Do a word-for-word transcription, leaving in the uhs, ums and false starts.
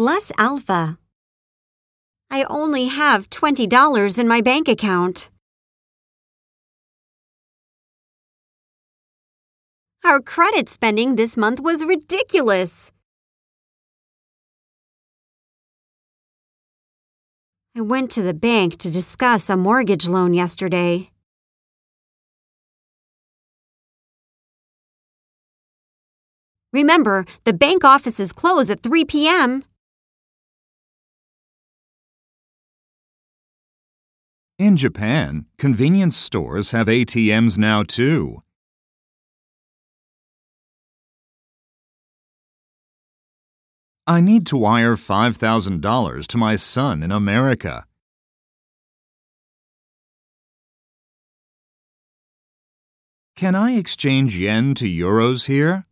plus alpha. I only have twenty dollars in my bank account. Our credit spending this month was ridiculous. I went to the bank to discuss a mortgage loan yesterday. Remember, the bank offices close at three p.m. In Japan, convenience stores have A T Ms now too. I need to wire five thousand dollars to my son in America. Can I exchange yen to euros here?